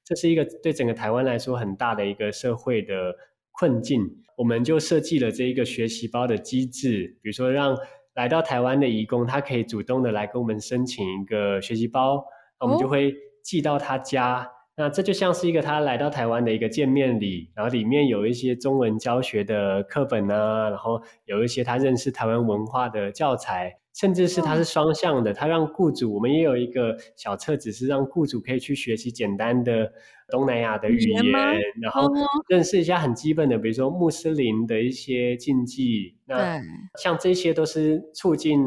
这是一个对整个台湾来说很大的一个社会的困境。我们就设计了这一个学习包的机制，比如说让来到台湾的移工，他可以主动的来跟我们申请一个学习包，我们就会寄到他家，那这就像是一个他来到台湾的一个见面礼，然后里面有一些中文教学的课本啊，然后有一些他认识台湾文化的教材，甚至是他是双向的，他让雇主，我们也有一个小册子是让雇主可以去学习简单的东南亚的语言，然后认识一下很基本的比如说穆斯林的一些禁忌，那像这些都是促进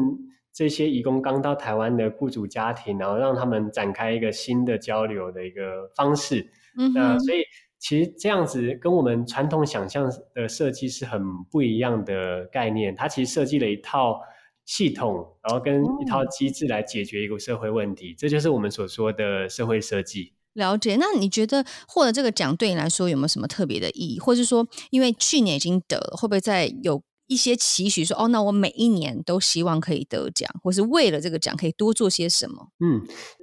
这些移工刚到台湾的雇主家庭，然后让他们展开一个新的交流的一个方式。那所以其实这样子跟我们传统想象的设计是很不一样的概念，它其实设计了一套系统，然后跟一套机制来解决一个社会问题，这就是我们所说的社会设计。了解。那你觉得获得这个奖对你来说有没有什么特别的意义，或是说因为去年已经得了，会不会再有一些期许说，那我每一年都希望可以得奖，或是为了这个奖可以多做些什么？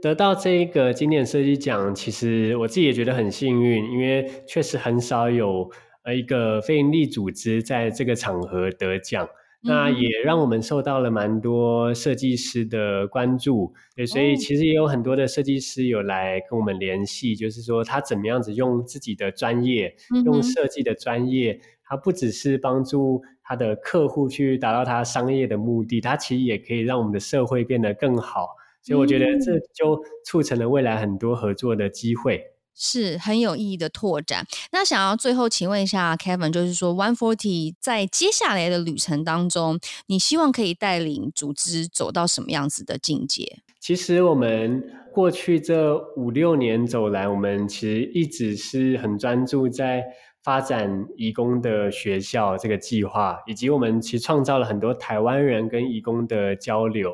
得到这个经典设计奖，其实我自己也觉得很幸运，因为确实很少有一个非营利组织在这个场合得奖，那也让我们受到了蛮多设计师的关注，对，所以其实也有很多的设计师有来跟我们联系，就是说他怎么样子用自己的专业，用设计的专业，他不只是帮助他的客户去达到他商业的目的，他其实也可以让我们的社会变得更好，所以我觉得这就促成了未来很多合作的机会，是很有意义的拓展。那想要最后请问一下 Kevin， 就是说 One-Forty 在接下来的旅程当中，你希望可以带领组织走到什么样子的境界？其实我们过去这5-6年走来，我们其实一直是很专注在发展移工的学校这个计划，以及我们其实创造了很多台湾人跟移工的交流。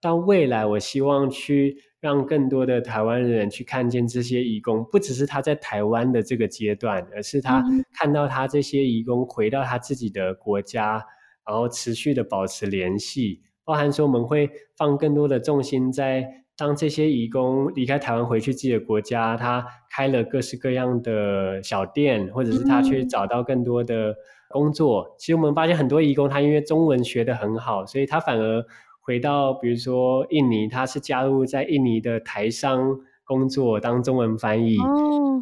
到未来我希望去让更多的台湾人去看见这些移工，不只是他在台湾的这个阶段，而是他看到他这些移工回到他自己的国家，然后持续的保持联系，包含说我们会放更多的重心在当这些移工离开台湾回去自己的国家，他开了各式各样的小店，或者是他去找到更多的工作。其实我们发现很多移工他因为中文学得很好，所以他反而回到比如说印尼，他是加入在印尼的台商工作当中文翻译，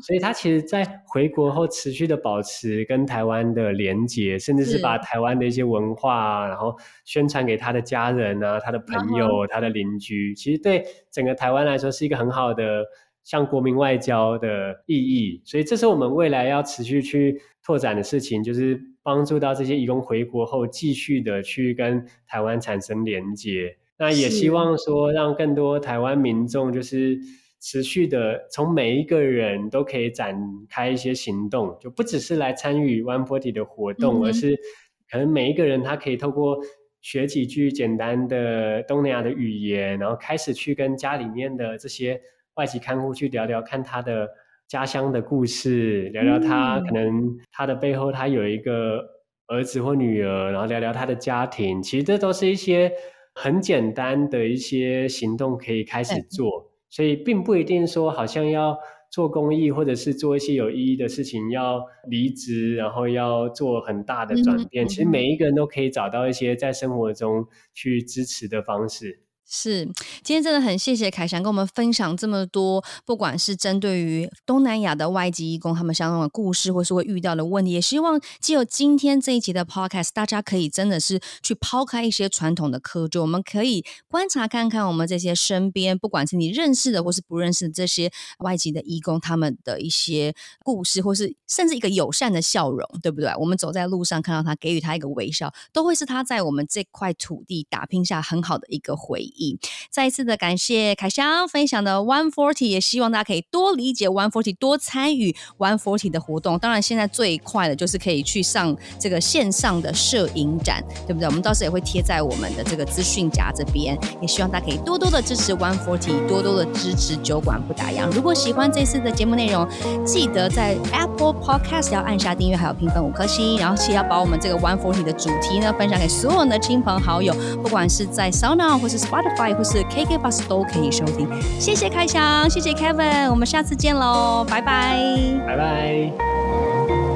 所以他其实在回国后持续的保持跟台湾的连结，甚至是把台湾的一些文化然后宣传给他的家人啊，他的朋友，他的邻居，其实对整个台湾来说是一个很好的像国民外交的意义，所以这是我们未来要持续去拓展的事情，就是帮助到这些移工回国后继续的去跟台湾产生连结。那也希望说让更多台湾民众就是持续的从每一个人都可以展开一些行动，就不只是来参与 One-Forty 的活动，而是可能每一个人他可以透过学几句简单的东南亚的语言，然后开始去跟家里面的这些外籍看护去聊聊看他的家乡的故事，聊聊他可能他的背后他有一个儿子或女儿，然后聊聊他的家庭，其实这都是一些很简单的一些行动可以开始做，所以并不一定说好像要做公益或者是做一些有意义的事情，要离职然后要做很大的转变，其实每一个人都可以找到一些在生活中去支持的方式。是，今天真的很谢谢凯翔跟我们分享这么多，不管是针对于东南亚的外籍移工他们相关的故事或是会遇到的问题，也希望藉由今天这一集的 podcast， 大家可以真的是去抛开一些传统的窠臼，我们可以观察看看我们这些身边不管是你认识的或是不认识的这些外籍的移工他们的一些故事，或是甚至一个友善的笑容，对不对？我们走在路上看到他，给予他一个微笑，都会是他在我们这块土地打拼下很好的一个回忆。议。再一次的感谢凯翔分享的 140， 也希望大家可以多理解 140， 多参与 140 的活动。当然现在最快的就是可以去上这个线上的摄影展，对不对？我们到时候也会贴在我们的这个资讯夹这边，也希望大家可以多多的支持 140， 多多的支持酒馆不打烊。如果喜欢这次的节目内容，记得在 Apple Podcast 要按下订阅还有评分5颗星，然后记得要把我们这个 140 的主题呢分享给所有的亲朋好友，不管是在 SoundOn 或是 Spotify 或是 KKBOX 都可以收听。谢谢开箱，谢谢 Kevin， 我们下次见咯，拜拜拜拜。